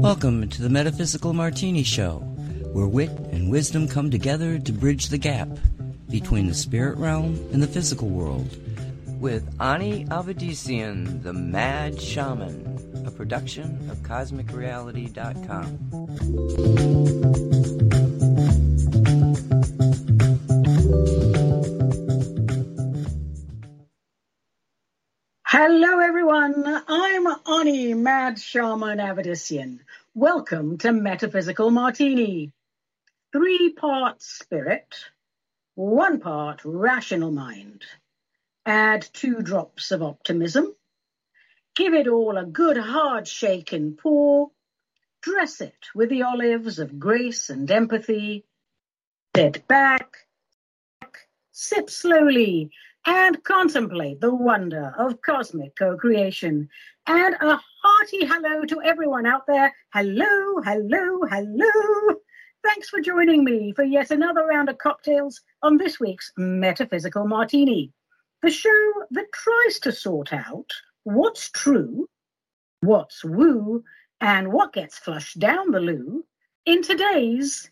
Welcome to the Metaphysical Martini Show, where wit and wisdom come together to bridge the gap between the spirit realm and the physical world, with Ani Avedissian, the Mad Shaman, a production of CosmicReality.com. Hello everyone, I'm Ani, Mad Shaman Avedissian. Welcome to Metaphysical Martini. 3 parts spirit, 1 part rational mind. Add 2 drops of optimism. Give it all a good hard shake and pour. Dress it with the olives of grace and empathy. Sit back, sip slowly, and contemplate the wonder of cosmic co-creation. And a hearty hello to everyone out there. Hello, hello, hello. Thanks for joining me for yet another round of cocktails on this week's Metaphysical Martini, the show that tries to sort out what's true, what's woo, and what gets flushed down the loo in today's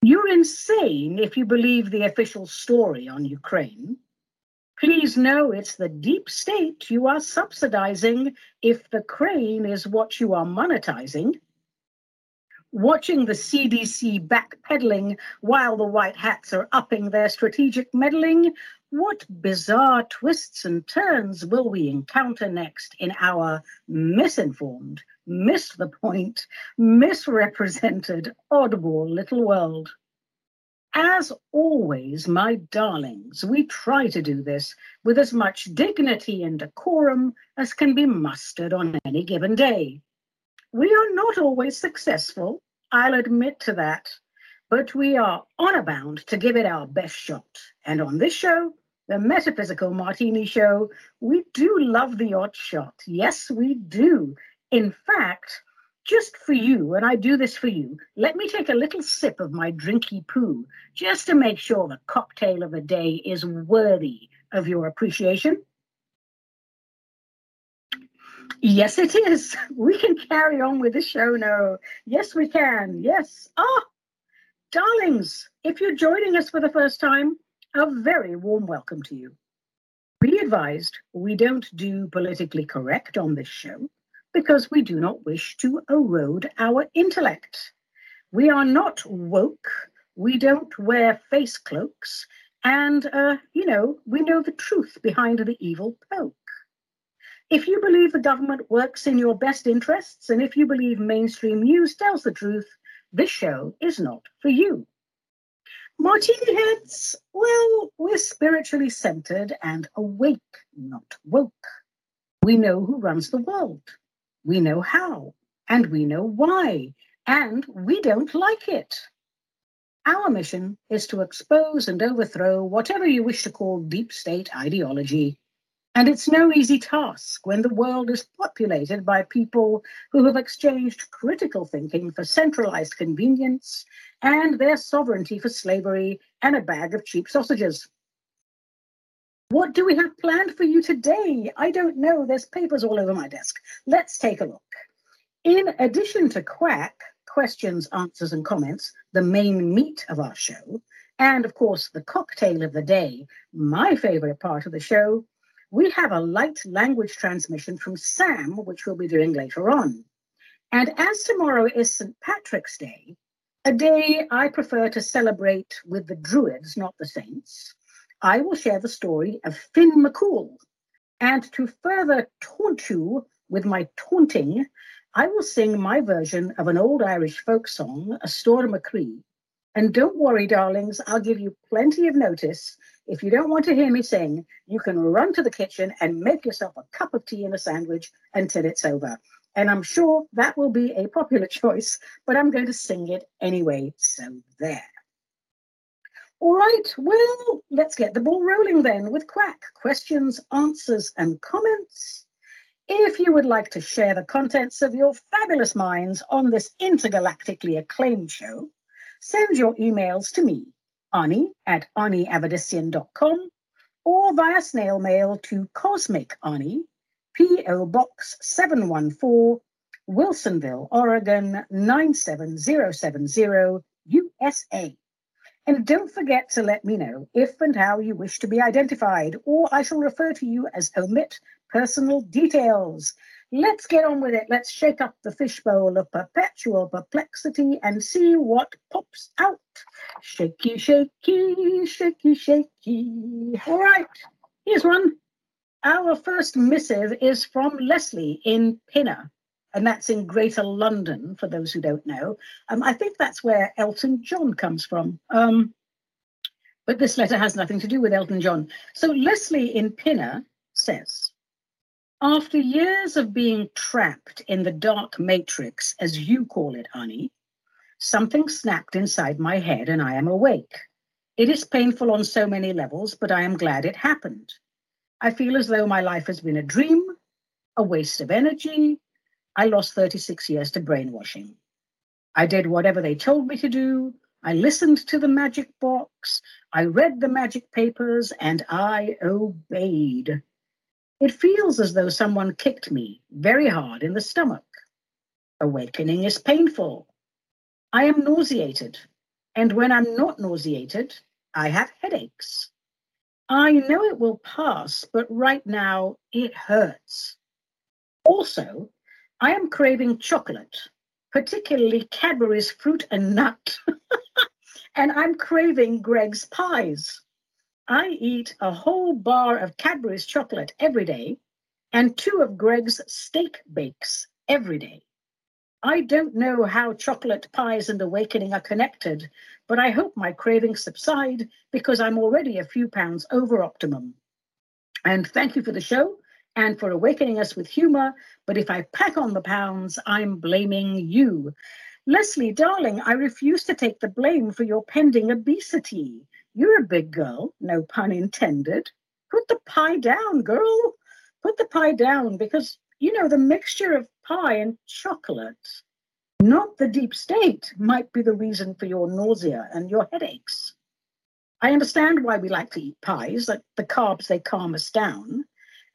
You're Insane If You Believe the Official Story on Ukraine. Please know it's the deep state you are subsidizing if the crane is what you are monetizing. Watching the CDC backpedaling while the white hats are upping their strategic meddling, what bizarre twists and turns will we encounter next in our misinformed, missed the point, misrepresented, oddball little world? As always, my darlings, we try to do this with as much dignity and decorum as can be mustered on any given day. We are not always successful, I'll admit to that, but we are honor-bound to give it our best shot. And on this show, the Metaphysical Martini Show, we do love the odd shot. Yes, we do. In fact, just for you, and I do this for you, let me take a little sip of my drinky poo just to make sure the cocktail of the day is worthy of your appreciation. Yes, it is. We can carry on with the show now. Yes, we can. Yes. Ah, darlings, if you're joining us for the first time, a very warm welcome to you. Be advised, we don't do politically correct on this show, because we do not wish to erode our intellect. We are not woke, we don't wear face cloaks, and, we know the truth behind the evil poke. If you believe the government works in your best interests, and if you believe mainstream news tells the truth, this show is not for you. Martini heads, well, we're spiritually centered and awake, not woke. We know who runs the world. We know how, and we know why, and we don't like it. Our mission is to expose and overthrow whatever you wish to call deep state ideology. And it's no easy task when the world is populated by people who have exchanged critical thinking for centralized convenience and their sovereignty for slavery and a bag of cheap sausages. What do we have planned for you today? I don't know. There's papers all over my desk. Let's take a look. In addition to Quack, questions, answers, and comments, the main meat of our show, and, of course, the cocktail of the day, my favorite part of the show, we have a light language transmission from Sam, which we'll be doing later on. And as tomorrow is St. Patrick's Day, a day I prefer to celebrate with the Druids, not the Saints, I will share the story of Finn McCool, and to further taunt you with my taunting, I will sing my version of an old Irish folk song, A Stór Mo Chroí. And don't worry, darlings, I'll give you plenty of notice. If you don't want to hear me sing, you can run to the kitchen and make yourself a cup of tea and a sandwich until it's over. And I'm sure that will be a popular choice, but I'm going to sing it anyway, so there. All right, well, let's get the ball rolling then with Quack, questions, answers, and comments. If you would like to share the contents of your fabulous minds on this intergalactically acclaimed show, send your emails to me, ani@aniavedissian.com, or via snail mail to cosmicani P.O. Box 714, Wilsonville, Oregon 97070, USA. And don't forget to let me know if and how you wish to be identified, or I shall refer to you as omit personal details. Let's get on with it. Let's shake up the fishbowl of perpetual perplexity and see what pops out. Shaky, shaky, shaky, shaky. All right, here's one. Our first missive is from Leslie in Pinner, and that's in Greater London, for those who don't know. I think that's where Elton John comes from. But this letter has nothing to do with Elton John. So Leslie in Pinner says, after years of being trapped in the dark matrix, as you call it, Ani, something snapped inside my head and I am awake. It is painful on so many levels, but I am glad it happened. I feel as though my life has been a dream, a waste of energy. I lost 36 years to brainwashing. I did whatever they told me to do. I listened to the magic box. I read the magic papers and I obeyed. It feels as though someone kicked me very hard in the stomach. Awakening is painful. I am nauseated, and when I'm not nauseated, I have headaches. I know it will pass, but right now it hurts. Also, I am craving chocolate, particularly Cadbury's fruit and nut, and I'm craving Greggs pies. I eat a whole bar of Cadbury's chocolate every day and 2 of Greggs steak bakes every day. I don't know how chocolate pies and awakening are connected, but I hope my cravings subside because I'm already a few pounds over optimum. And thank you for the show and for awakening us with humor, but if I pack on the pounds, I'm blaming you. Leslie, darling, I refuse to take the blame for your pending obesity. You're a big girl, no pun intended. Put the pie down, girl. Put the pie down because, you know, the mixture of pie and chocolate, not the deep state, might be the reason for your nausea and your headaches. I understand why we like to eat pies, like the carbs, they calm us down.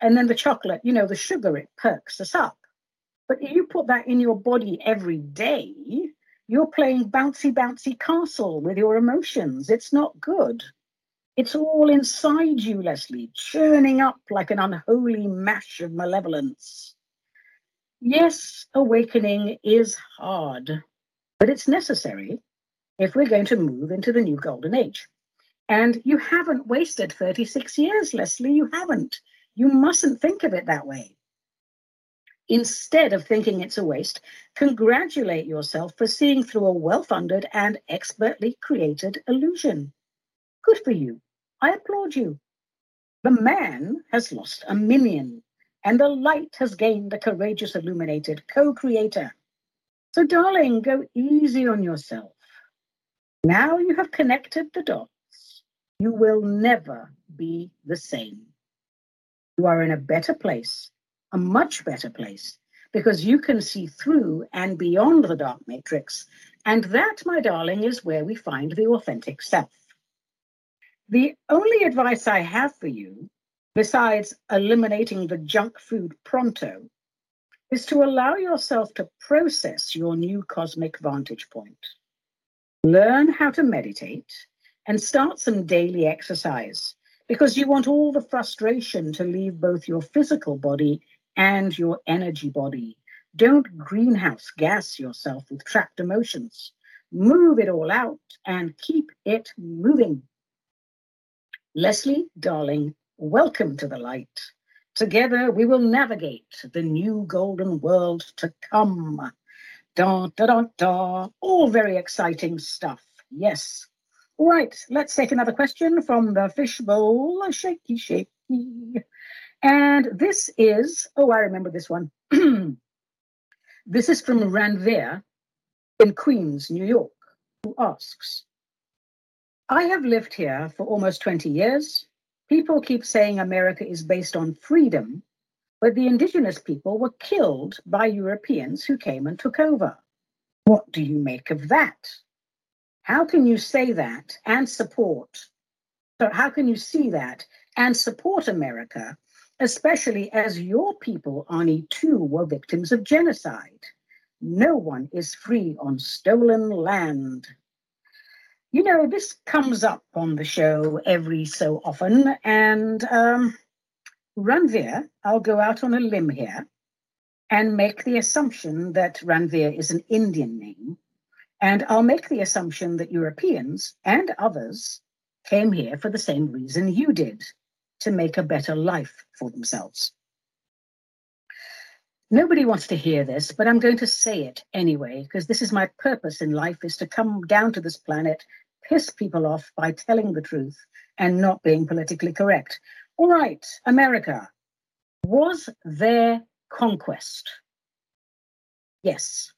And then the chocolate, you know, the sugar, it perks us up. But if you put that in your body every day, you're playing bouncy, bouncy castle with your emotions. It's not good. It's all inside you, Leslie, churning up like an unholy mash of malevolence. Yes, awakening is hard, but it's necessary if we're going to move into the new golden age. And you haven't wasted 36 years, Leslie. You haven't. You mustn't think of it that way. Instead of thinking it's a waste, congratulate yourself for seeing through a well-funded and expertly created illusion. Good for you. I applaud you. The man has lost a minion, and the light has gained a courageous, illuminated co-creator. So, darling, go easy on yourself. Now you have connected the dots. You will never be the same. You are in a better place. A much better place, because you can see through and beyond the dark matrix. And that, my darling, is where we find the authentic self. The only advice I have for you, besides eliminating the junk food pronto, is to allow yourself to process your new cosmic vantage point. Learn how to meditate and start some daily exercise, because you want all the frustration to leave both your physical body and your energy body. Don't greenhouse gas yourself with trapped emotions. Move it all out and keep it moving. Leslie, darling, welcome to the light. Together we will navigate the new golden world to come. Da, da, da, da. All very exciting stuff. Yes. All right, let's take another question from the fishbowl. Shaky, shaky. And this is, oh, I remember this one. This is from Ranveer in Queens, New York, who asks, I have lived here for almost 20 years. People keep saying America is based on freedom, but the indigenous people were killed by Europeans who came and took over. What do you make of that? How can you say that and support? So how can you see that and support America especially as your people, Ani, too, were victims of genocide. No one is free on stolen land. You know, this comes up on the show every so often, and Ranveer, I'll go out on a limb here and make the assumption that Ranveer is an Indian name, and I'll make the assumption that Europeans and others came here for the same reason you did, to make a better life for themselves. Nobody wants to hear this, but I'm going to say it anyway, because this is my purpose in life, is to come down to this planet, piss people off by telling the truth and not being politically correct. All right, America, was there conquest? Yes.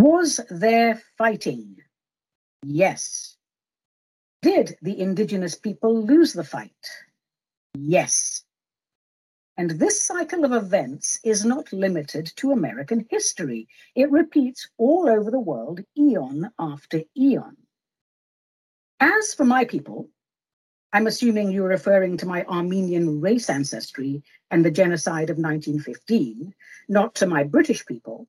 Was there fighting? Yes. Did the indigenous people lose the fight? Yes. And this cycle of events is not limited to American history. It repeats all over the world, eon after eon. As for my people, I'm assuming you're referring to my Armenian race ancestry and the genocide of 1915, not to my British people,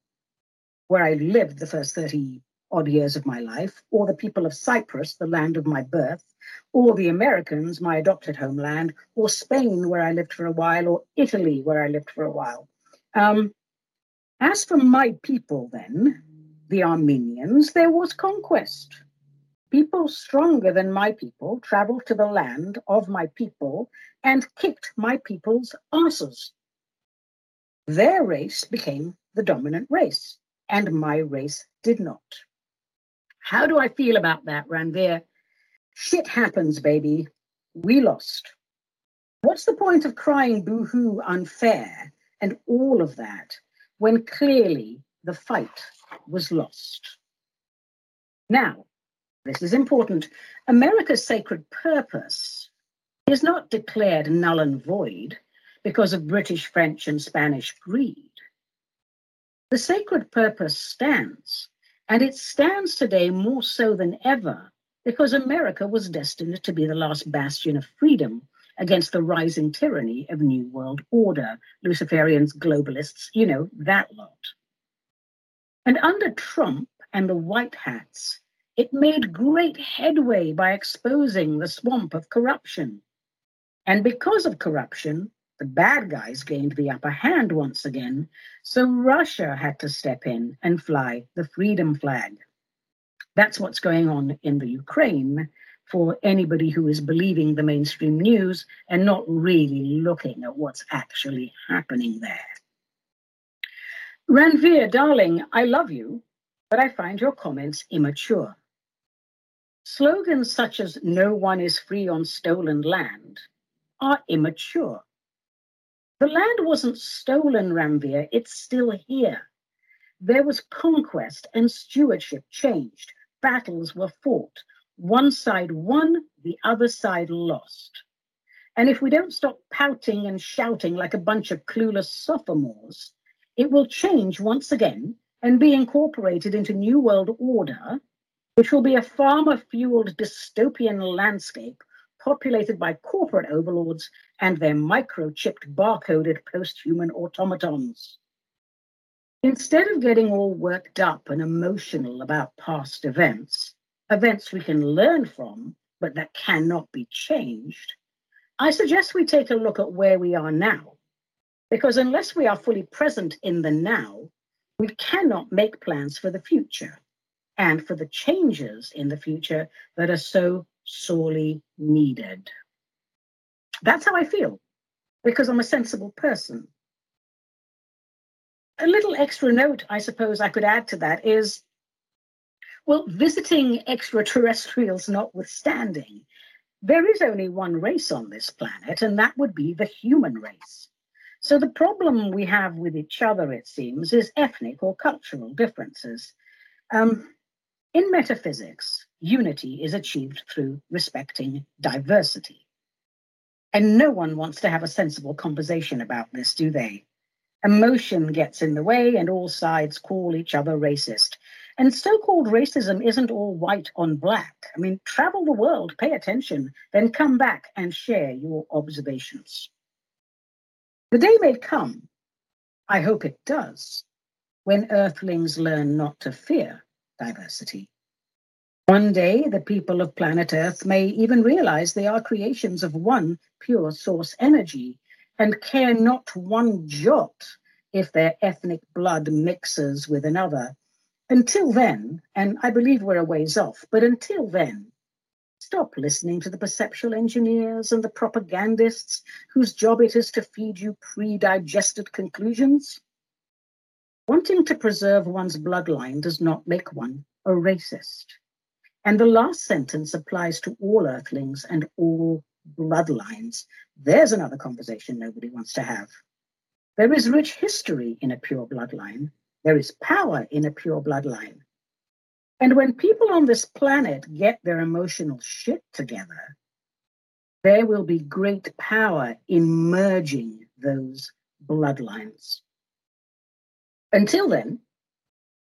where I lived the first 30-odd years of my life, or the people of Cyprus, the land of my birth, or the Americans, my adopted homeland, or Spain, where I lived for a while, or Italy, where I lived for a while. As for my people then, the Armenians, there was conquest. People stronger than my people traveled to the land of my people and kicked my people's asses. Their race became the dominant race, and my race did not. How do I feel about that, Ranveer? Shit happens, baby. We lost. What's the point of crying boo-hoo unfair and all of that when clearly the fight was lost? Now, this is important. America's sacred purpose is not declared null and void because of British, French, and Spanish greed. The sacred purpose stands, and it stands today more so than ever, because America was destined to be the last bastion of freedom against the rising tyranny of New World Order, Luciferians, globalists, you know, that lot. And under Trump and the White Hats, it made great headway by exposing the swamp of corruption. And because of corruption, the bad guys gained the upper hand once again, so Russia had to step in and fly the freedom flag. That's what's going on in the Ukraine for anybody who is believing the mainstream news and not really looking at what's actually happening there. Ranveer, darling, I love you, but I find your comments immature. Slogans such as "no one is free on stolen land" are immature. The land wasn't stolen, Ranveer, it's still here. There was conquest and stewardship changed. Battles were fought. One side won, the other side lost. And if we don't stop pouting and shouting like a bunch of clueless sophomores, it will change once again and be incorporated into New World Order, which will be a farmer-fueled dystopian landscape populated by corporate overlords and their microchipped, barcoded post-human automatons. Instead of getting all worked up and emotional about past events, events we can learn from, but that cannot be changed, I suggest we take a look at where we are now, because unless we are fully present in the now, we cannot make plans for the future and for the changes in the future that are so sorely needed. That's how I feel, because I'm a sensible person. A little extra note I suppose I could add to that is, well, visiting extraterrestrials notwithstanding, there is only one race on this planet, and that would be the human race. So the problem we have with each other, it seems, is ethnic or cultural differences. In metaphysics, unity is achieved through respecting diversity. And no one wants to have a sensible conversation about this, do they? Emotion gets in the way and all sides call each other racist. And so-called racism isn't all white on black. I mean, travel the world, pay attention, then come back and share your observations. The day may come, I hope it does, when Earthlings learn not to fear diversity. One day, the people of planet Earth may even realize they are creations of one pure source energy and care not one jot if their ethnic blood mixes with another. Until then, and I believe we're a ways off, but until then, stop listening to the perceptual engineers and the propagandists whose job it is to feed you pre-digested conclusions. Wanting to preserve one's bloodline does not make one a racist. And the last sentence applies to all Earthlings and all bloodlines. There's another conversation nobody wants to have. There is rich history in a pure bloodline. There is power in a pure bloodline. And when people on this planet get their emotional shit together, there will be great power in merging those bloodlines. Until then,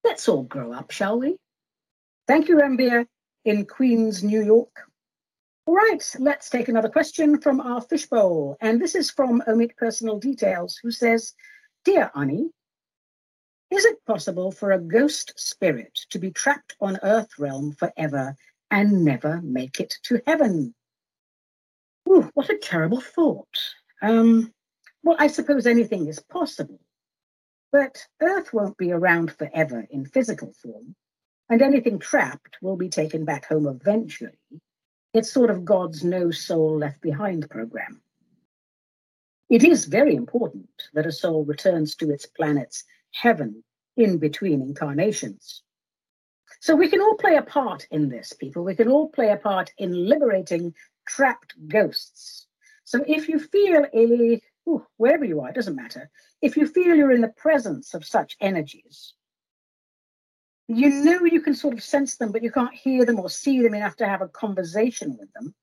let's all grow up, shall we? Thank you, Ranveer. In Queens, New York. All right, let's take another question from our fishbowl. And this is from Omit Personal Details, who says, Dear Ani, is it possible for a ghost spirit to be trapped on Earth realm forever and never make it to heaven? Ooh, what a terrible thought. Well, I suppose anything is possible, but Earth won't be around forever in physical form. And anything trapped will be taken back home eventually. It's sort of God's No Soul Left Behind program. It is very important that a soul returns to its planet's heaven in between incarnations. So we can all play a part in this, people. We can all play a part in liberating trapped ghosts. So if you feel wherever you are, it doesn't matter, if you feel you're in the presence of such energies, you know you can sort of sense them, but you can't hear them or see them enough to have a conversation with them.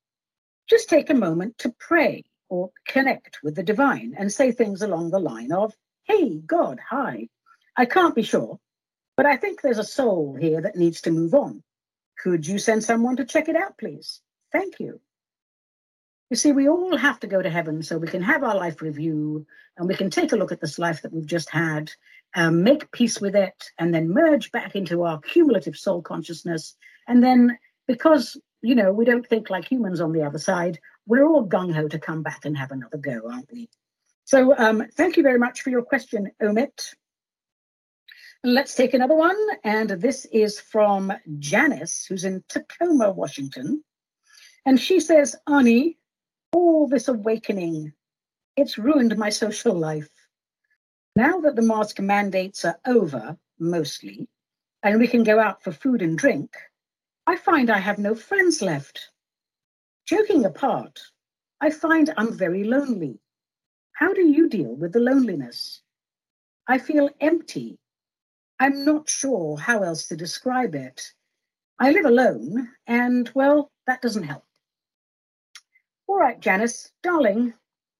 Just take a moment to pray or connect with the divine and say things along the line of, Hey, God, hi. I can't be sure, but I think there's a soul here that needs to move on. Could you send someone to check it out, please? Thank you. You see, we all have to go to heaven so we can have our life review and we can take a look at this life that we've just had, make peace with it, and then merge back into our cumulative soul consciousness. And then because, we don't think like humans on the other side, we're all gung-ho to come back and have another go, aren't we? So thank you very much for your question, Omit. Let's take another one. And this is from Janice, who's in Tacoma, Washington. And she says, Ani, all this awakening, it's ruined my social life. Now that the mask mandates are over, mostly, and we can go out for food and drink, I find I have no friends left. Joking apart, I find I'm very lonely. How do you deal with the loneliness? I feel empty. I'm not sure how else to describe it. I live alone, and, well, that doesn't help. All right, Janice, darling,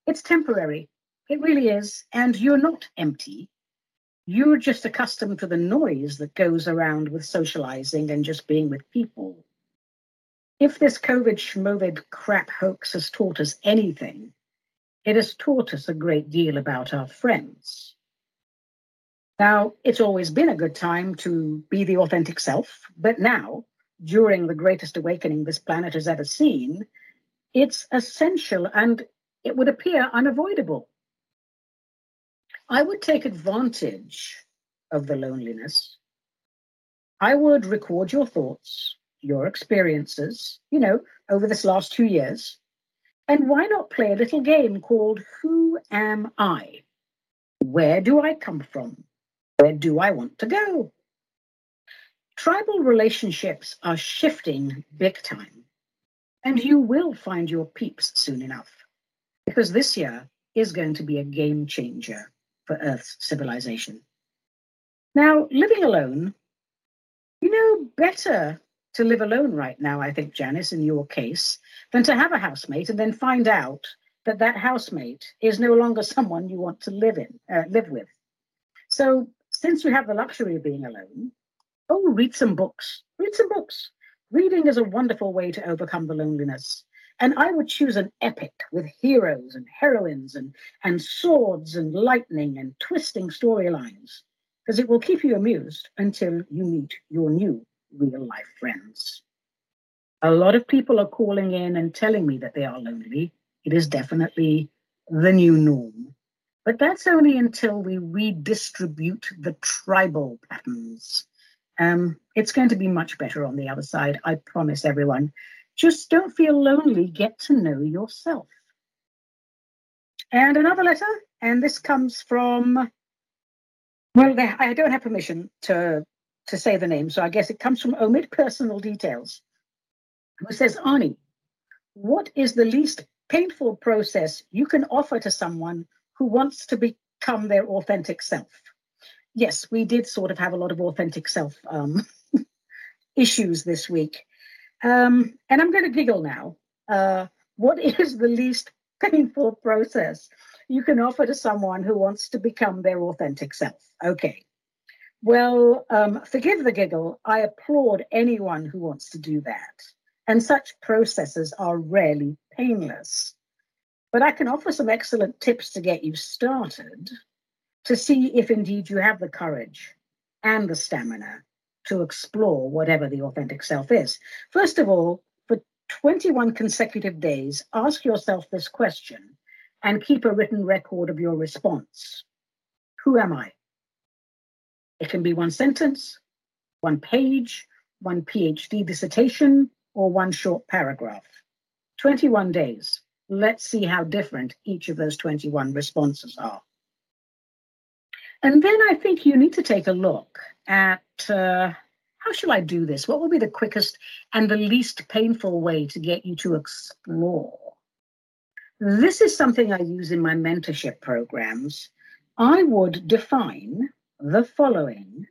it's temporary. It really is. And you're not empty. You're just accustomed to the noise that goes around with socializing and just being with people. If this COVID-schmovid crap hoax has taught us anything, it has taught us a great deal about our friends. Now, it's always been a good time to be the authentic self, but now, during the greatest awakening this planet has ever seen, it's essential and it would appear unavoidable. I would take advantage of the loneliness. I would record your thoughts, your experiences, over this last 2 years. And why not play a little game called Who Am I? Where do I come from? Where do I want to go? Tribal relationships are shifting big time, and you will find your peeps soon enough, because this year is going to be a game changer for Earth's civilization. Now, living alone, better to live alone right now, I think, Janice, in your case, than to have a housemate and then find out that housemate is no longer someone you want to live with. So since you have the luxury of being alone, read some books. Reading is a wonderful way to overcome the loneliness. And I would choose an epic with heroes and heroines and swords and lightning and twisting storylines, because it will keep you amused until you meet your new real-life friends. A lot of people are calling in and telling me that they are lonely. It is definitely the new norm. But that's only until we redistribute the tribal patterns. It's going to be much better on the other side, I promise everyone. Just don't feel lonely. Get to know yourself. And another letter, and this comes from, well, I don't have permission to say the name, so I guess it comes from Omid Personal Details, who says, Ani, what is the least painful process you can offer to someone who wants to become their authentic self? Yes, we did sort of have a lot of authentic self issues this week. And I'm going to giggle now. What is the least painful process you can offer to someone who wants to become their authentic self? Okay. Well, forgive the giggle. I applaud anyone who wants to do that. And such processes are rarely painless. But I can offer some excellent tips to get you started, to see if indeed you have the courage and the stamina to explore whatever the authentic self is. First of all, for 21 consecutive days, ask yourself this question and keep a written record of your response. Who am I? It can be one sentence, one page, one PhD dissertation, or one short paragraph. 21 days. Let's see how different each of those 21 responses are. And then I think you need to take a look at how shall I do this? What will be the quickest and the least painful way to get you to explore? This is something I use in my mentorship programs. I would define the following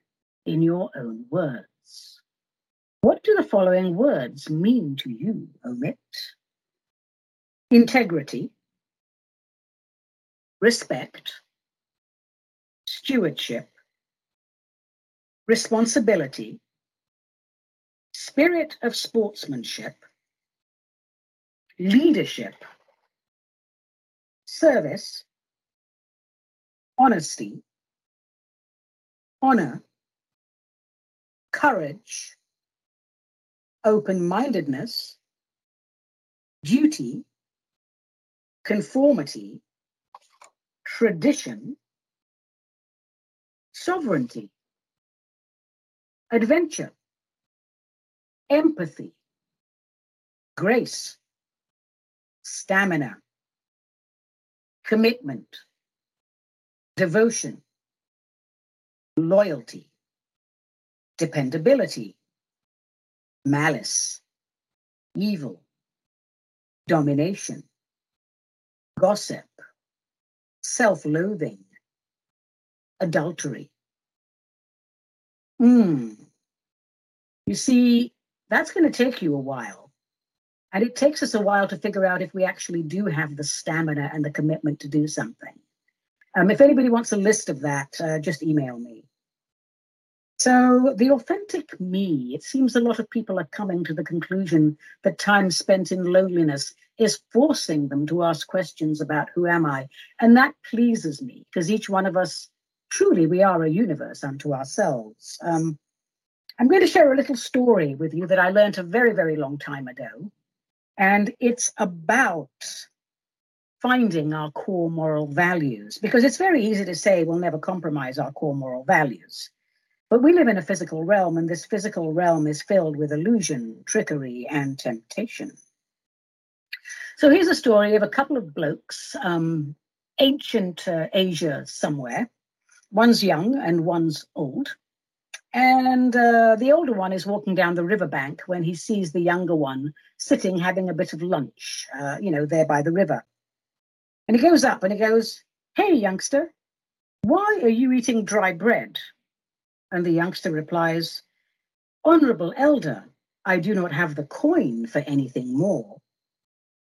in your own words. What do the following words mean to you, Omid? Integrity, respect, stewardship, responsibility, spirit of sportsmanship, leadership, service, honesty, honor, courage, open-mindedness, duty, conformity, tradition, sovereignty, adventure, empathy, grace, stamina, commitment, devotion, loyalty, dependability, malice, evil, domination, gossip, self-loathing, adultery. You see, that's going to take you a while. And it takes us a while to figure out if we actually do have the stamina and the commitment to do something. If anybody wants a list of that, just email me. So the authentic me, it seems a lot of people are coming to the conclusion that time spent in loneliness is forcing them to ask questions about who am I? And that pleases me, because each one of us, truly, we are a universe unto ourselves. I'm going to share a little story with you that I learned a very, very long time ago. And it's about finding our core moral values, because it's very easy to say we'll never compromise our core moral values. But we live in a physical realm, and this physical realm is filled with illusion, trickery, and temptation. So here's a story of a couple of blokes, ancient Asia somewhere. One's young and one's old. And the older one is walking down the riverbank when he sees the younger one sitting, having a bit of lunch, there by the river. And he goes up and he goes, "Hey, youngster, why are you eating dry bread?" And the youngster replies, "Honorable elder, I do not have the coin for anything more."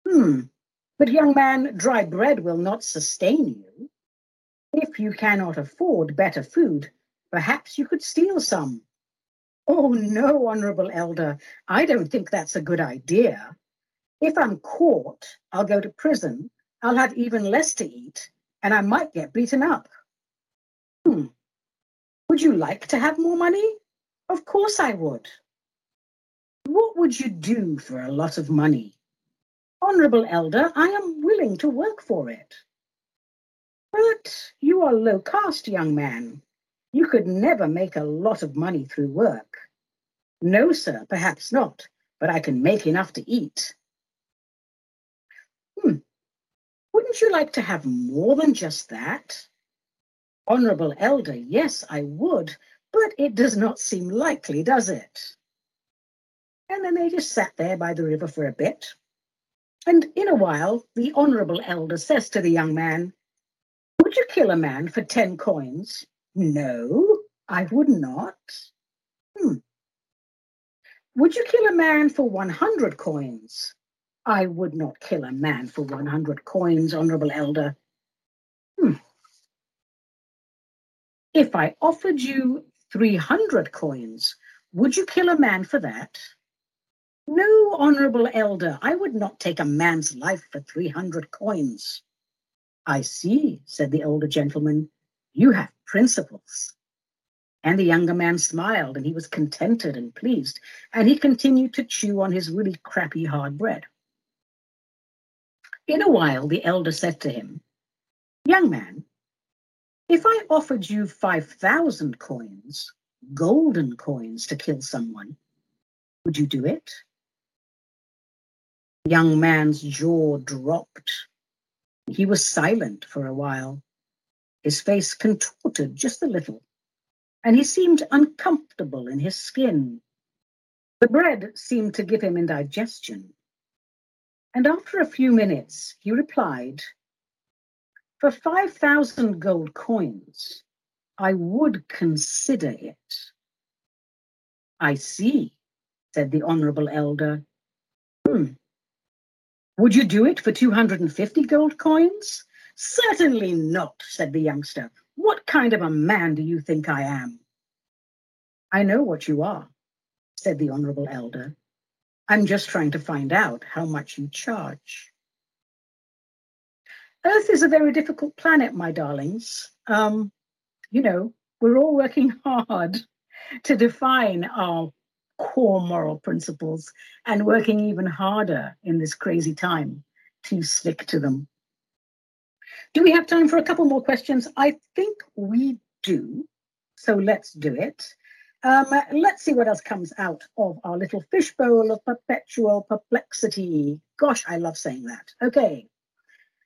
"But young man, dry bread will not sustain you. If you cannot afford better food, perhaps you could steal some." "Oh no, honorable elder, I don't think that's a good idea. If I'm caught, I'll go to prison. I'll have even less to eat, and I might get beaten up. Would you like to have more money? Of course I would. What would you do for a lot of money? Honourable Elder, I am willing to work for it. But you are low caste, young man. You could never make a lot of money through work. No, sir, perhaps not, but I can make enough to eat. Wouldn't you like to have more than just that? Honourable Elder, yes, I would, but it does not seem likely, does it? And then they just sat there by the river for a bit. And in a while, the Honourable Elder says to the young man, "Would you kill a man for 10 coins? No, I would not. Would you kill a man for 100 coins? I would not kill a man for 100 coins, Honourable Elder. If I offered you 300 coins, would you kill a man for that? No, Honourable Elder, I would not take a man's life for 300 coins. I see, said the older gentleman. You have principles. And the younger man smiled, and he was contented and pleased, and he continued to chew on his really crappy hard bread. In a while, the elder said to him, "Young man, if I offered you 5,000 coins, golden coins, to kill someone, would you do it?" The young man's jaw dropped. He was silent for a while, his face contorted just a little, and he seemed uncomfortable in his skin. The bread seemed to give him indigestion. And after a few minutes, he replied, "For 5,000 gold coins, I would consider it." "I see," said the Honourable Elder. Would you do it for 250 gold coins? Certainly not, said the youngster. What kind of a man do you think I am? I know what you are, said the Honourable Elder. I'm just trying to find out how much you charge. Earth is a very difficult planet, my darlings. We're all working hard to define our core moral principles and working even harder in this crazy time to stick to them. Do we have time for a couple more questions? I think we do, so let's do it. Let's see what else comes out of our little fishbowl of perpetual perplexity. Gosh, I love saying that. Okay,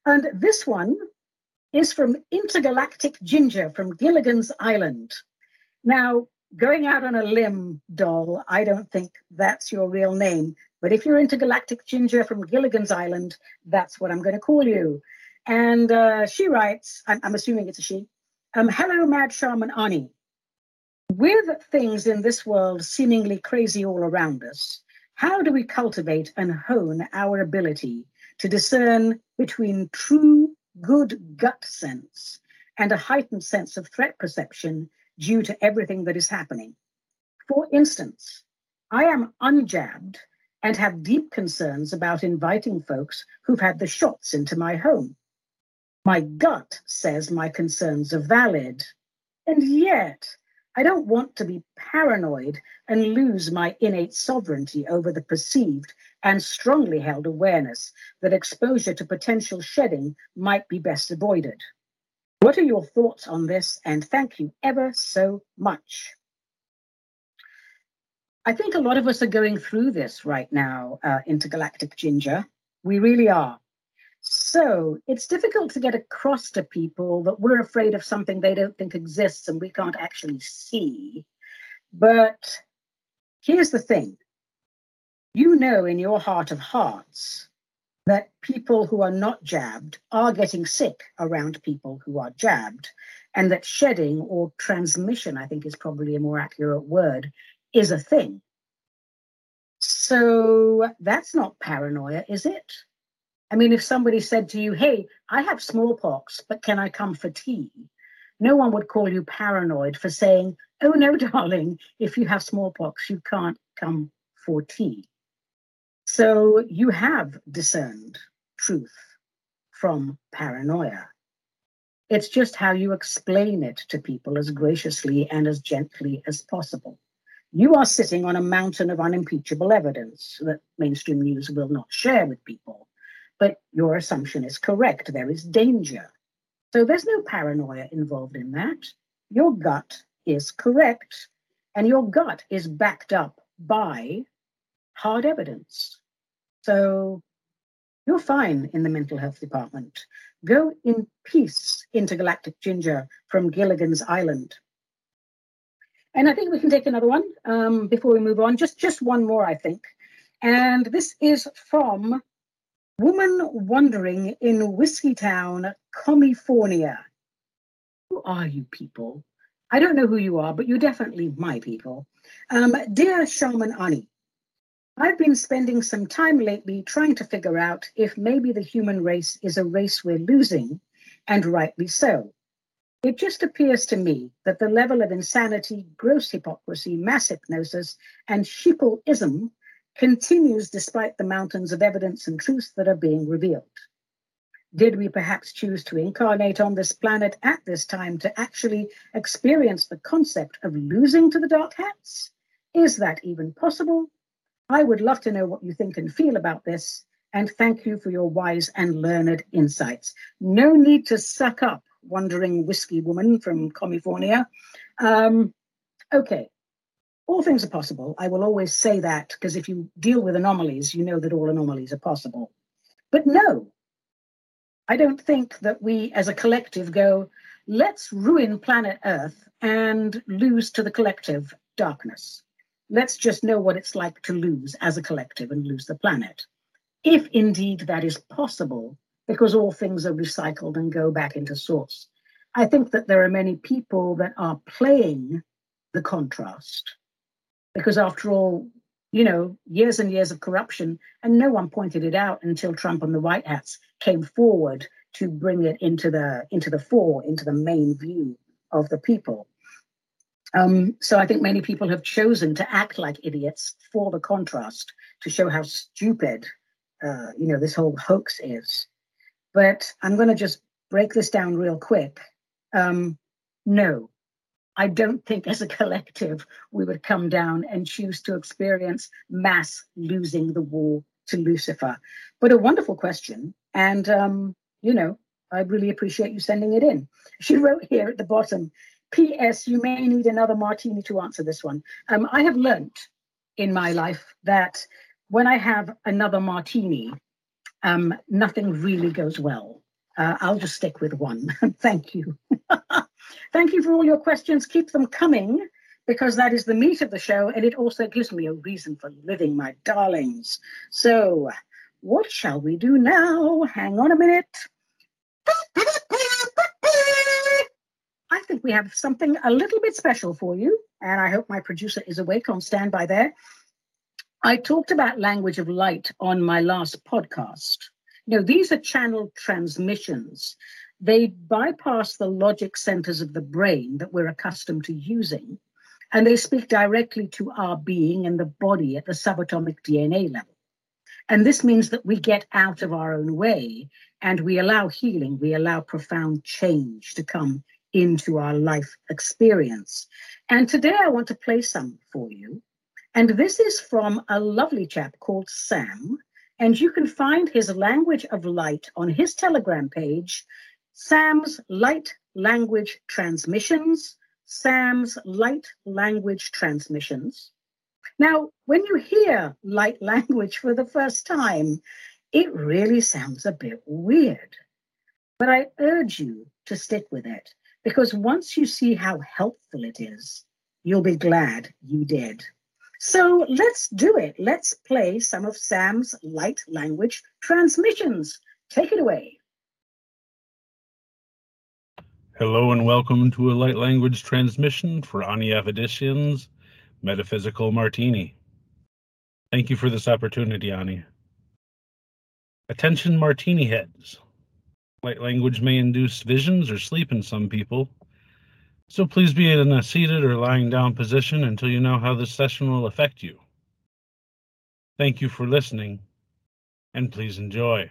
and this one is from Intergalactic Ginger from Gilligan's Island. Now, going out on a limb, doll, I don't think that's your real name, but if you're Intergalactic Ginger from Gilligan's Island, that's what I'm going to call you. And she writes, I'm assuming it's a she, hello, Mad Shaman Ani. With things in this world seemingly crazy all around us, how do we cultivate and hone our ability to discern between true good gut sense and a heightened sense of threat perception due to everything that is happening? For instance, I am unjabbed and have deep concerns about inviting folks who've had the shots into my home. My gut says my concerns are valid, and yet I don't want to be paranoid and lose my innate sovereignty over the perceived and strongly held awareness that exposure to potential shedding might be best avoided. What are your thoughts on this? And thank you ever so much. I think a lot of us are going through this right now, Intergalactic Ginger. We really are. So it's difficult to get across to people that we're afraid of something they don't think exists and we can't actually see. But here's the thing. You know in your heart of hearts that people who are not jabbed are getting sick around people who are jabbed, and that shedding or transmission, I think is probably a more accurate word, is a thing. So that's not paranoia, is it? I mean, if somebody said to you, hey, I have smallpox, but can I come for tea? No one would call you paranoid for saying, oh, no, darling, if you have smallpox, you can't come for tea. So you have discerned truth from paranoia. It's just how you explain it to people as graciously and as gently as possible. You are sitting on a mountain of unimpeachable evidence that mainstream news will not share with people, but your assumption is correct. There is danger. So there's no paranoia involved in that. Your gut is correct, and your gut is backed up by hard evidence. So you're fine in the mental health department. Go in peace, intergalactic ginger from Gilligan's Island. And I think we can take another one before we move on. Just one more, I think. And this is from Woman Wandering in Whiskey Town, Comifornia. Who are you people? I don't know who you are, but you're definitely my people. Dear Shaman Ani, I've been spending some time lately trying to figure out if maybe the human race is a race we're losing, and rightly so. It just appears to me that the level of insanity, gross hypocrisy, mass hypnosis, and sheeple-ism continues despite the mountains of evidence and truth that are being revealed. Did we perhaps choose to incarnate on this planet at this time to actually experience the concept of losing to the Dark Hats? Is that even possible? I would love to know what you think and feel about this, and thank you for your wise and learned insights. No need to suck up, Wandering Whiskey Woman from Comifornia. Okay, all things are possible. I will always say that, because if you deal with anomalies, you know that all anomalies are possible. But no, I don't think that we as a collective go, let's ruin planet Earth and lose to the collective darkness. Let's just know what it's like to lose as a collective and lose the planet. If indeed that is possible, because all things are recycled and go back into source. I think that there are many people that are playing the contrast, because after all, you know, years and years of corruption, and no one pointed it out until Trump and the White Hats came forward to bring it into the fore, into the main view of the people. So I think many people have chosen to act like idiots for the contrast, to show how stupid, this whole hoax is. But I'm going to just break this down real quick. No, I don't think as a collective we would come down and choose to experience mass losing the war to Lucifer. But a wonderful question. And, I really appreciate you sending it in. She wrote here at the bottom, P.S. you may need another martini to answer this one. I have learnt in my life that when I have another martini, nothing really goes well. I'll just stick with one. Thank you. Thank you for all your questions. Keep them coming, because that is the meat of the show, and it also gives me a reason for living, my darlings. So what shall we do now? Hang on a minute. I think we have something a little bit special for you, and I hope my producer is awake on standby there. I talked about language of light on my last podcast. These are channeled transmissions. They bypass the logic centers of the brain that we're accustomed to using, and they speak directly to our being and the body at the subatomic DNA level. And this means that we get out of our own way, and we allow healing, we allow profound change to come into our life experience. And today I want to play some for you. And this is from a lovely chap called Sam, and you can find his language of light on his Telegram page, Sam's Light Language Transmissions, Sam's Light Language Transmissions. Now, when you hear light language for the first time, it really sounds a bit weird, but I urge you to stick with it, because once you see how helpful it is, you'll be glad you did. So let's do it. Let's play some of Sam's light language transmissions. Take it away. Hello and welcome to a light language transmission for Ani Avedissian's Metaphysical Martini. Thank you for this opportunity, Ani. Attention, martini heads. Light language may induce visions or sleep in some people. So please be in a seated or lying down position until you know how this session will affect you. Thank you for listening, and please enjoy.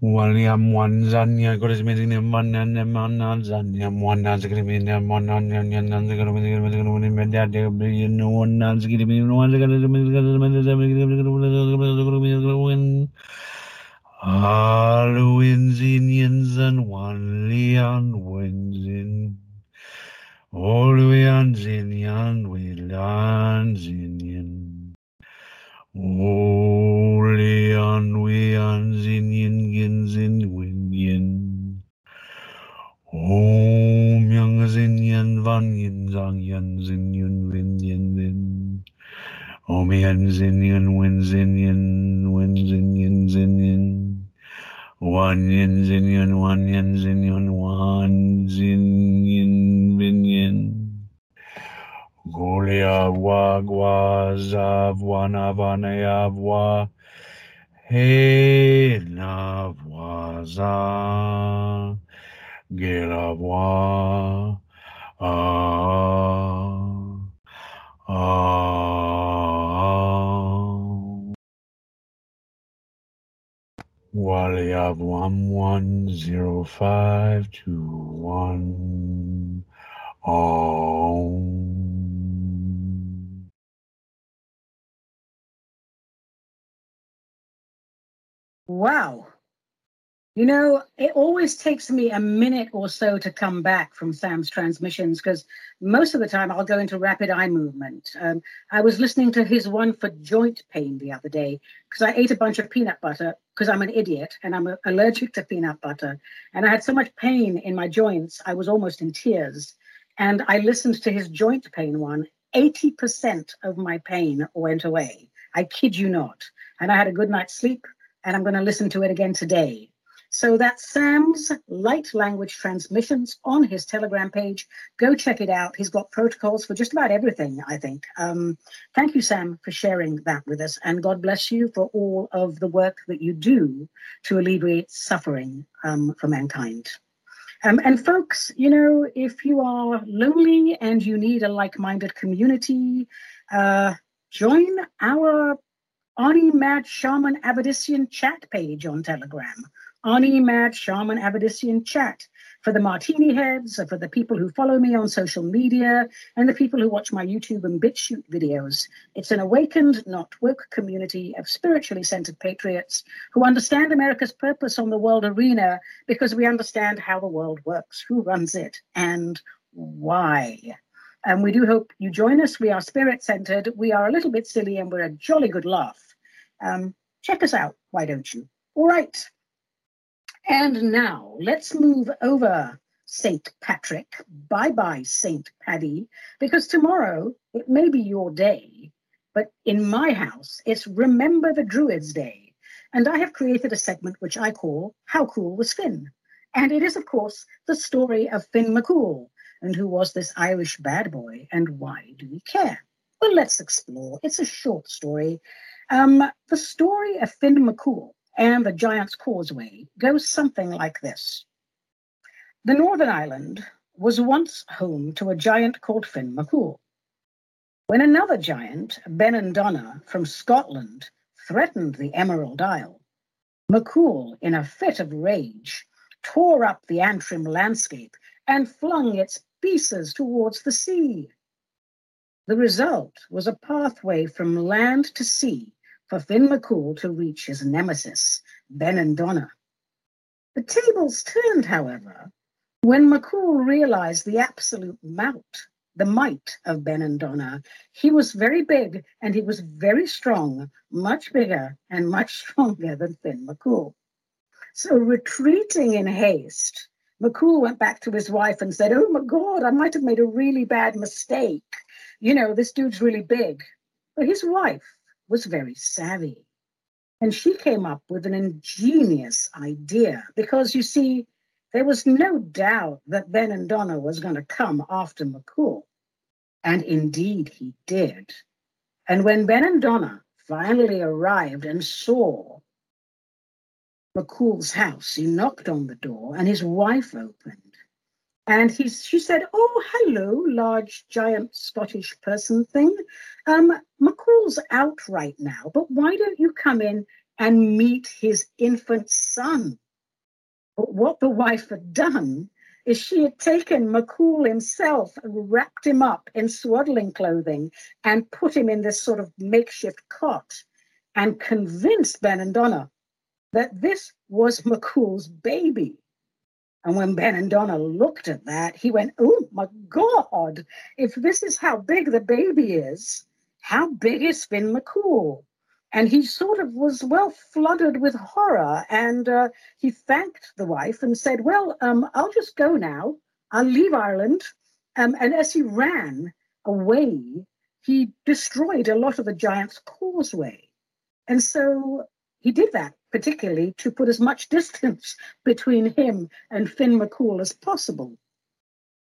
Holy on we on zinian gin zin win yin. Om yang zinian van yin zang yan zinian win yin din. Om yan zinian win zinian win zinian zinian. Wan yin zinian wan yin zinian wan zinian win yin. Golia wagwa zavwana vanayavwa he navwaza gelavwa Waliav 110521 Wow. You know, it always takes me a minute or so to come back from Sam's transmissions because most of the time I'll go into rapid eye movement. I was listening to his one for joint pain the other day because I ate a bunch of peanut butter because I'm an idiot and I'm allergic to peanut butter. And I had so much pain in my joints, I was almost in tears. And I listened to his joint pain one. 80% of my pain went away. I kid you not. And I had a good night's sleep. And I'm going to listen to it again today. So that's Sam's light language transmissions on his Telegram page. Go check it out. He's got protocols for just about everything, I think. Thank you, Sam, for sharing that with us. And God bless you for all of the work that you do to alleviate suffering for mankind. And folks, you know, if you are lonely and you need a like-minded community, join our Ani Mad Shaman Avedissian chat page on Telegram. Ani Mad Shaman Avedissian chat for the martini heads, for the people who follow me on social media, and the people who watch my YouTube and BitChute videos. It's an awakened, not woke community of spiritually centered patriots who understand America's purpose on the world arena because we understand how the world works, who runs it, and why. And we do hope you join us. We are spirit-centered. We are a little bit silly, and we're a jolly good laugh. Check us out, why don't you? All right. And now let's move over St. Patrick. Bye-bye, St. Paddy, because tomorrow it may be your day, but in my house, it's Remember the Druids Day. And I have created a segment which I call How Cool Was Finn? And it is, of course, the story of Finn McCool. And who was this Irish bad boy, and why do we care? Well, let's explore. It's a short story. The story of Finn McCool and the Giant's Causeway goes something like this. The Northern Island was once home to a giant called Finn McCool. When another giant, Benandonner from Scotland, threatened the Emerald Isle, McCool, in a fit of rage, tore up the Antrim landscape and flung its pieces towards the sea. The result was a pathway from land to sea for Finn McCool to reach his nemesis, Benandonner. The tables turned, however, when McCool realized the absolute might of Benandonner. He was very big and he was very strong, much bigger and much stronger than Finn McCool. So retreating in haste, McCool went back to his wife and said, oh, my God, I might have made a really bad mistake. You know, this dude's really big. But his wife was very savvy. And she came up with an ingenious idea because, you see, there was no doubt that Benandonner was going to come after McCool. And indeed he did. And when Benandonner finally arrived and saw McCool's house, he knocked on the door and his wife opened. And she said, oh, hello, large, giant, Scottish person thing. McCool's out right now, but why don't you come in and meet his infant son? But what the wife had done is she had taken McCool himself and wrapped him up in swaddling clothing and put him in this sort of makeshift cot and convinced Benandonner that this was McCool's baby. And when Benandonner looked at that, he went, oh, my God, if this is how big the baby is, how big is Finn McCool? And he sort of was, well, flooded with horror. And he thanked the wife and said, well, I'll just go now. I'll leave Ireland. And as he ran away, he destroyed a lot of the Giant's Causeway. And so he did that, particularly to put as much distance between him and Finn McCool as possible.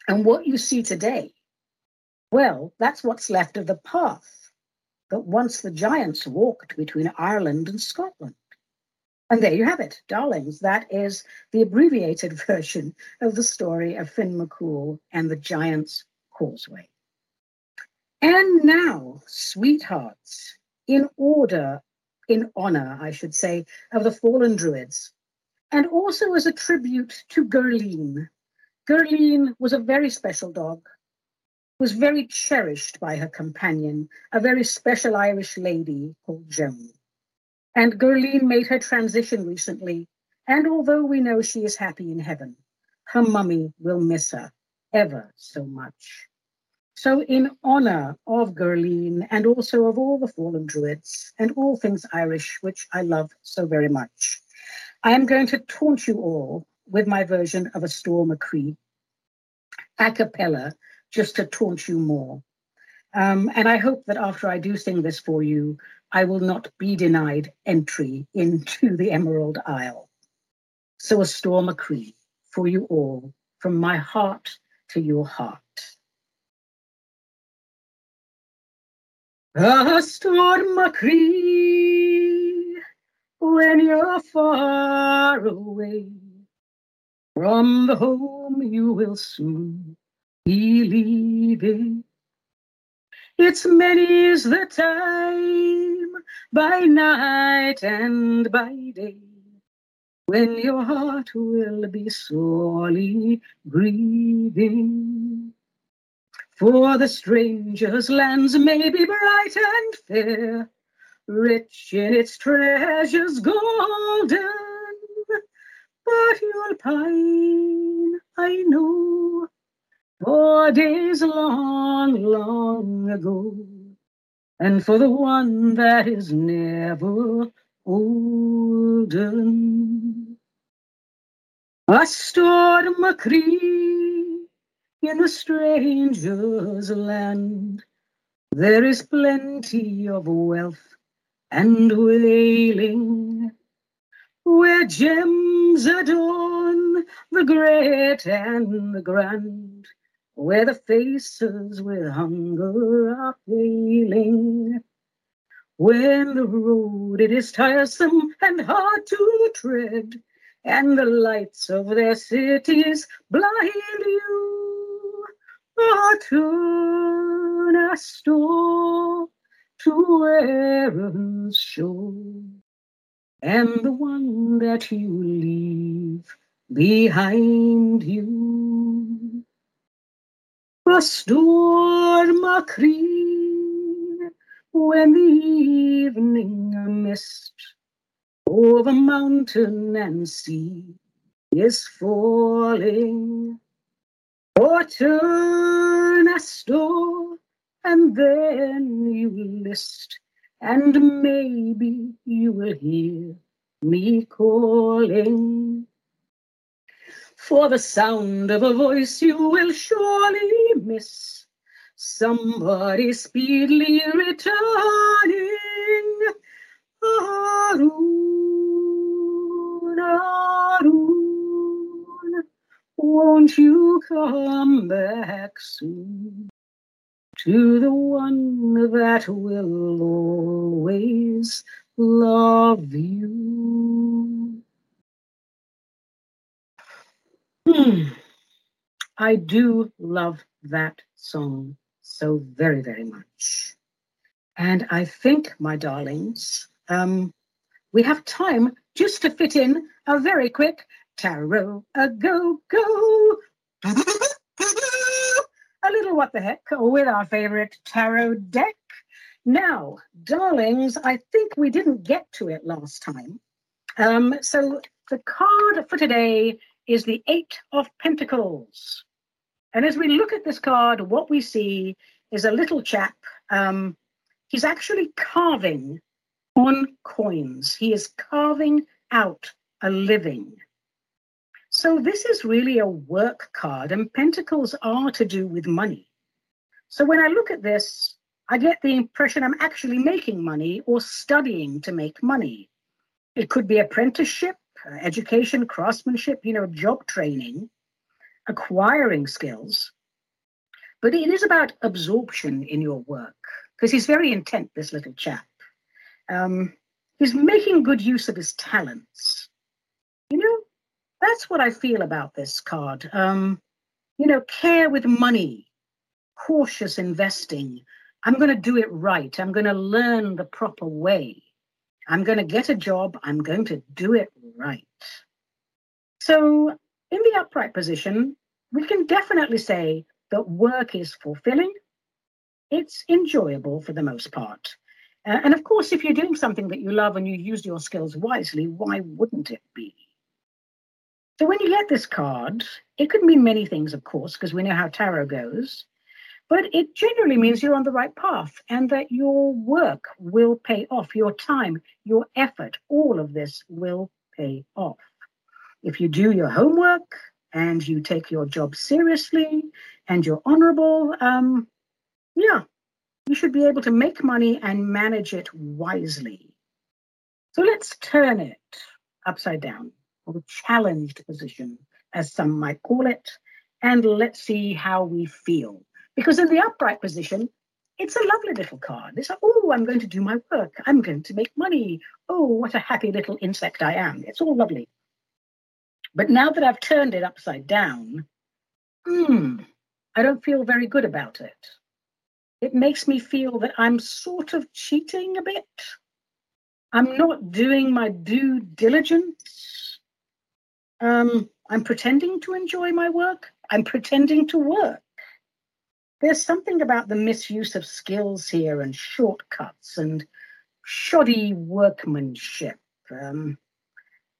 And what you see today, well, that's what's left of the path that once the giants walked between Ireland and Scotland. And there you have it, darlings. That is the abbreviated version of the story of Finn McCool and the Giant's Causeway. And now, sweethearts, in honor, of the fallen druids, and also as a tribute to Gurleen. Gurleen was a very special dog, was very cherished by her companion, a very special Irish lady called Joan. And Gurleen made her transition recently, and although we know she is happy in heaven, her mummy will miss her ever so much. So in honor of Gurleen and also of all the fallen druids and all things Irish, which I love so very much, I am going to taunt you all with my version of A Stór Mo Chroí, a cappella, just to taunt you more. And I hope that after I do sing this for you, I will not be denied entry into the Emerald Isle. So A Stór Mo Chroí for you all, from my heart to your heart. A Stór Mo Chroí, when you're far away from the home you will soon be leaving. It's many's the time, by night and by day, when your heart will be sorely grieving. For the stranger's lands may be bright and fair, rich in its treasures golden, but you'll pine, I know, for days long, long ago, and for the one that is never olden. A Stór Mo Chroí, in a stranger's land, there is plenty of wealth and wailing, where gems adorn the great and the grand, where the faces with hunger are paling. When the road it is tiresome and hard to tread, and the lights of their cities blind you, oh, turn a store to Erin's shore, and the one that you leave behind you. A Stór Mo Chroí, when the evening mist over mountain and sea is falling, or turn a store, and then you list, and maybe you will hear me calling. For the sound of a voice you will surely miss, somebody speedily returning. Arun, Arun, won't you come back soon to the one that will always love you? I do love that song so very, very much. And I think, my darlings, we have time just to fit in a very quick tarot a go-go. A little what the heck with our favorite tarot deck. Now, darlings, I think we didn't get to it last time. So the card for today is the Eight of Pentacles. And as we look at this card, what we see is a little chap. He's actually carving on coins. He is carving out a living. So this is really a work card, and pentacles are to do with money. So when I look at this, I get the impression I'm actually making money or studying to make money. It could be apprenticeship, education, craftsmanship, job training, acquiring skills. But it is about absorption in your work, because he's very intent, this little chap. He's making good use of his talents. That's what I feel about this card. Care with money, cautious investing. I'm going to do it right. I'm going to learn the proper way. I'm going to get a job. I'm going to do it right. So in the upright position, we can definitely say that work is fulfilling. It's enjoyable for the most part. And of course, if you're doing something that you love and you use your skills wisely, why wouldn't it be? So when you get this card, it could mean many things, of course, because we know how tarot goes. But it generally means you're on the right path and that your work will pay off. Your time, your effort, all of this will pay off. If you do your homework and you take your job seriously and you're honorable, you should be able to make money and manage it wisely. So let's turn it upside down, or the challenged position, as some might call it, and let's see how we feel. Because in the upright position, it's a lovely little card. It's like, oh, I'm going to do my work. I'm going to make money. Oh, what a happy little insect I am. It's all lovely. But now that I've turned it upside down, I don't feel very good about it. It makes me feel that I'm sort of cheating a bit. I'm not doing my due diligence. I'm pretending to enjoy my work. I'm pretending to work. There's something about the misuse of skills here and shortcuts and shoddy workmanship.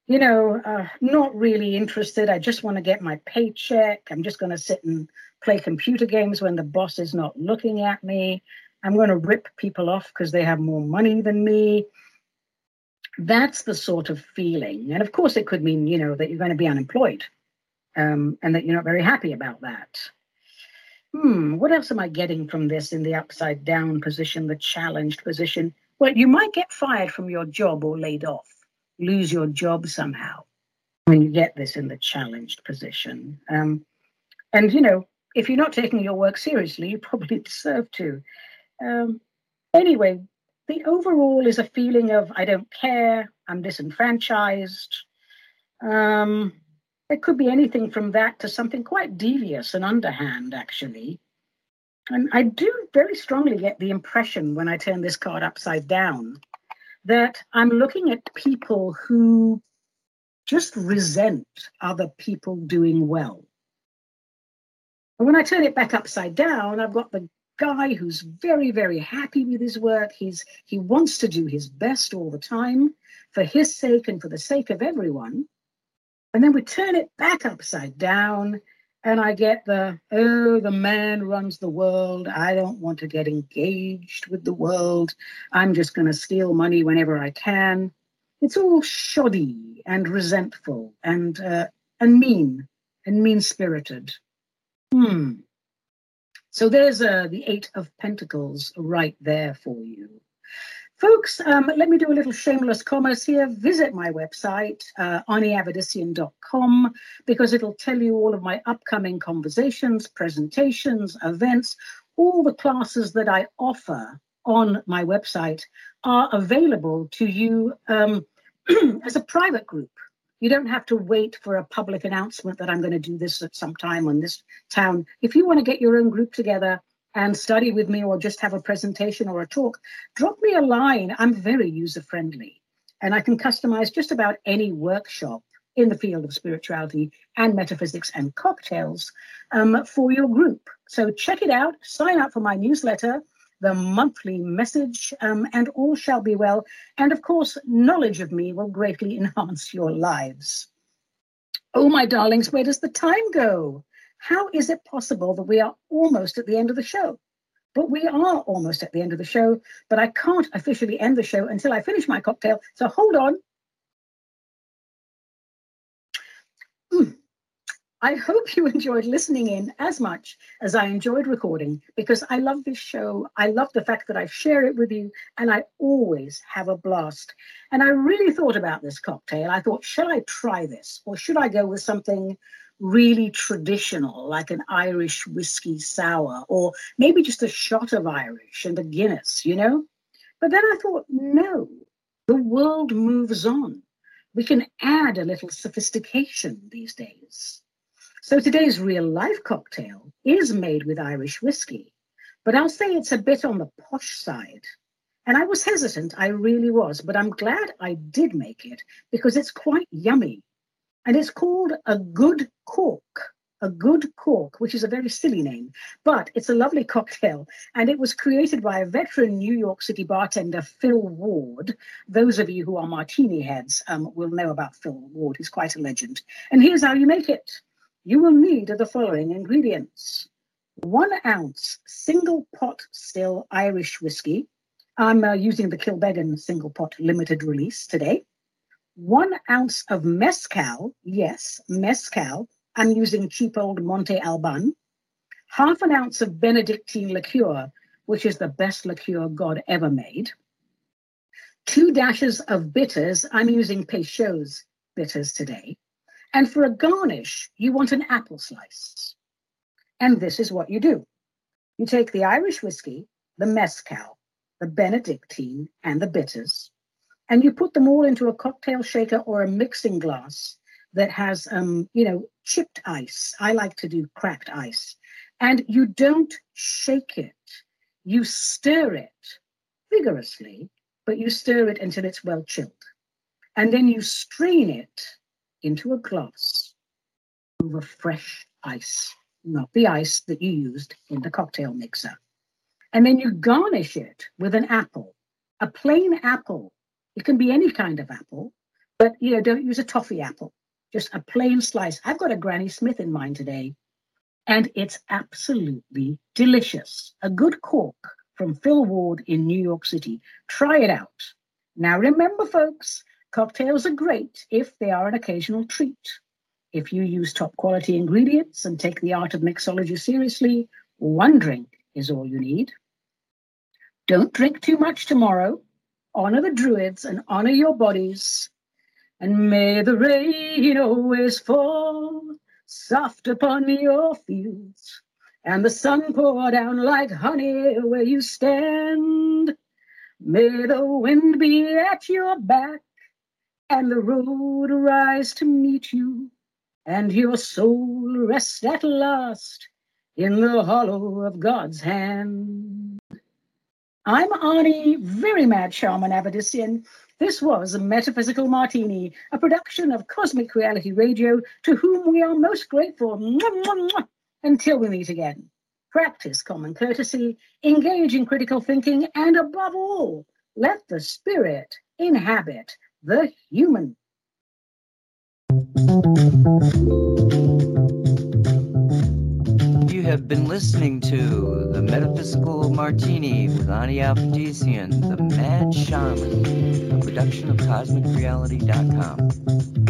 Not really interested. I just want to get my paycheck. I'm just going to sit and play computer games when the boss is not looking at me. I'm going to rip people off because they have more money than me. That's the sort of feeling. And of course, it could mean, that you're going to be unemployed and that you're not very happy about that. What else am I getting from this in the upside down position, the challenged position? Well, you might get fired from your job or laid off, lose your job somehow when you get this in the challenged position. If you're not taking your work seriously, you probably deserve to. Anyway, the overall is a feeling of I don't care, I'm disenfranchised. It could be anything from that to something quite devious and underhand, actually. And I do very strongly get the impression when I turn this card upside down that I'm looking at people who just resent other people doing well. And when I turn it back upside down, I've got the guy who's very, very happy with his work. He wants to do his best all the time for his sake and for the sake of everyone. And then we turn it back upside down and I get the man runs the world. I don't want to get engaged with the world. I'm just going to steal money whenever I can. It's all shoddy and resentful and mean and mean-spirited. So there's the Eight of Pentacles right there for you. Folks, let me do a little shameless commerce here. Visit my website, aniavedissian.com, because it'll tell you all of my upcoming conversations, presentations, events. All the classes that I offer on my website are available to you as a private group. You don't have to wait for a public announcement that I'm going to do this at some time on this town. If you want to get your own group together and study with me or just have a presentation or a talk, drop me a line. I'm very user-friendly and I can customize just about any workshop in the field of spirituality and metaphysics and cocktails for your group. So check it out. Sign up for my newsletter, the monthly message, and all shall be well. And of course, knowledge of me will greatly enhance your lives. Oh, my darlings, where does the time go? How is it possible that we are almost at the end of the show? But we are almost at the end of the show, but I can't officially end the show until I finish my cocktail. So hold on. I hope you enjoyed listening in as much as I enjoyed recording, because I love this show. I love the fact that I share it with you, and I always have a blast. And I really thought about this cocktail. I thought, shall I try this, or should I go with something really traditional, like an Irish whiskey sour, or maybe just a shot of Irish and a Guinness, you know? But then I thought, no, the world moves on. We can add a little sophistication these days. So today's real life cocktail is made with Irish whiskey, but I'll say it's a bit on the posh side. And I was hesitant, I really was, but I'm glad I did make it because it's quite yummy. And it's called a good cork, which is a very silly name, but it's a lovely cocktail. And it was created by a veteran New York City bartender, Phil Ward. Those of you who are martini heads will know about Phil Ward. He's quite a legend. And here's how you make it. You will need the following ingredients: 1 ounce single pot still Irish whiskey. I'm using the Kilbeggan single pot limited release today. 1 ounce of mezcal, yes, mezcal. I'm using cheap old Monte Alban. Half an ounce of Benedictine liqueur, which is the best liqueur God ever made. 2 dashes of bitters. I'm using Peychaud's bitters today. And for a garnish, you want an apple slice. And this is what you do. You take the Irish whiskey, the mezcal, the Benedictine, and the bitters, and you put them all into a cocktail shaker or a mixing glass that has, chipped ice. I like to do cracked ice. And you don't shake it. You stir it vigorously, but you stir it until it's well chilled. And then you strain it into a glass over fresh ice, not the ice that you used in the cocktail mixer. And then you garnish it with an apple, a plain apple. It can be any kind of apple, but, don't use a toffee apple, just a plain slice. I've got a Granny Smith in mind today, and it's absolutely delicious. A good cork from Phil Ward in New York City. Try it out. Now, remember, folks, cocktails are great if they are an occasional treat. If you use top quality ingredients and take the art of mixology seriously, 1 drink is all you need. Don't drink too much tomorrow. Honor the druids and honor your bodies. And may the rain always fall soft upon your fields, and the sun pour down like honey where you stand. May the wind be at your back, and the road rise to meet you, and your soul rest at last in the hollow of God's hand. I'm Ani, very mad shaman Avedissian. This was Metaphysical Martini, a production of Cosmic Reality Radio, to whom we are most grateful. Mwah, mwah, mwah. Until we meet again, practice common courtesy, engage in critical thinking, and above all, let the spirit inhabit the human. You have been listening to The Metaphysical Martini with Ani Avedissian, the Mad Shaman, a production of CosmicReality.com.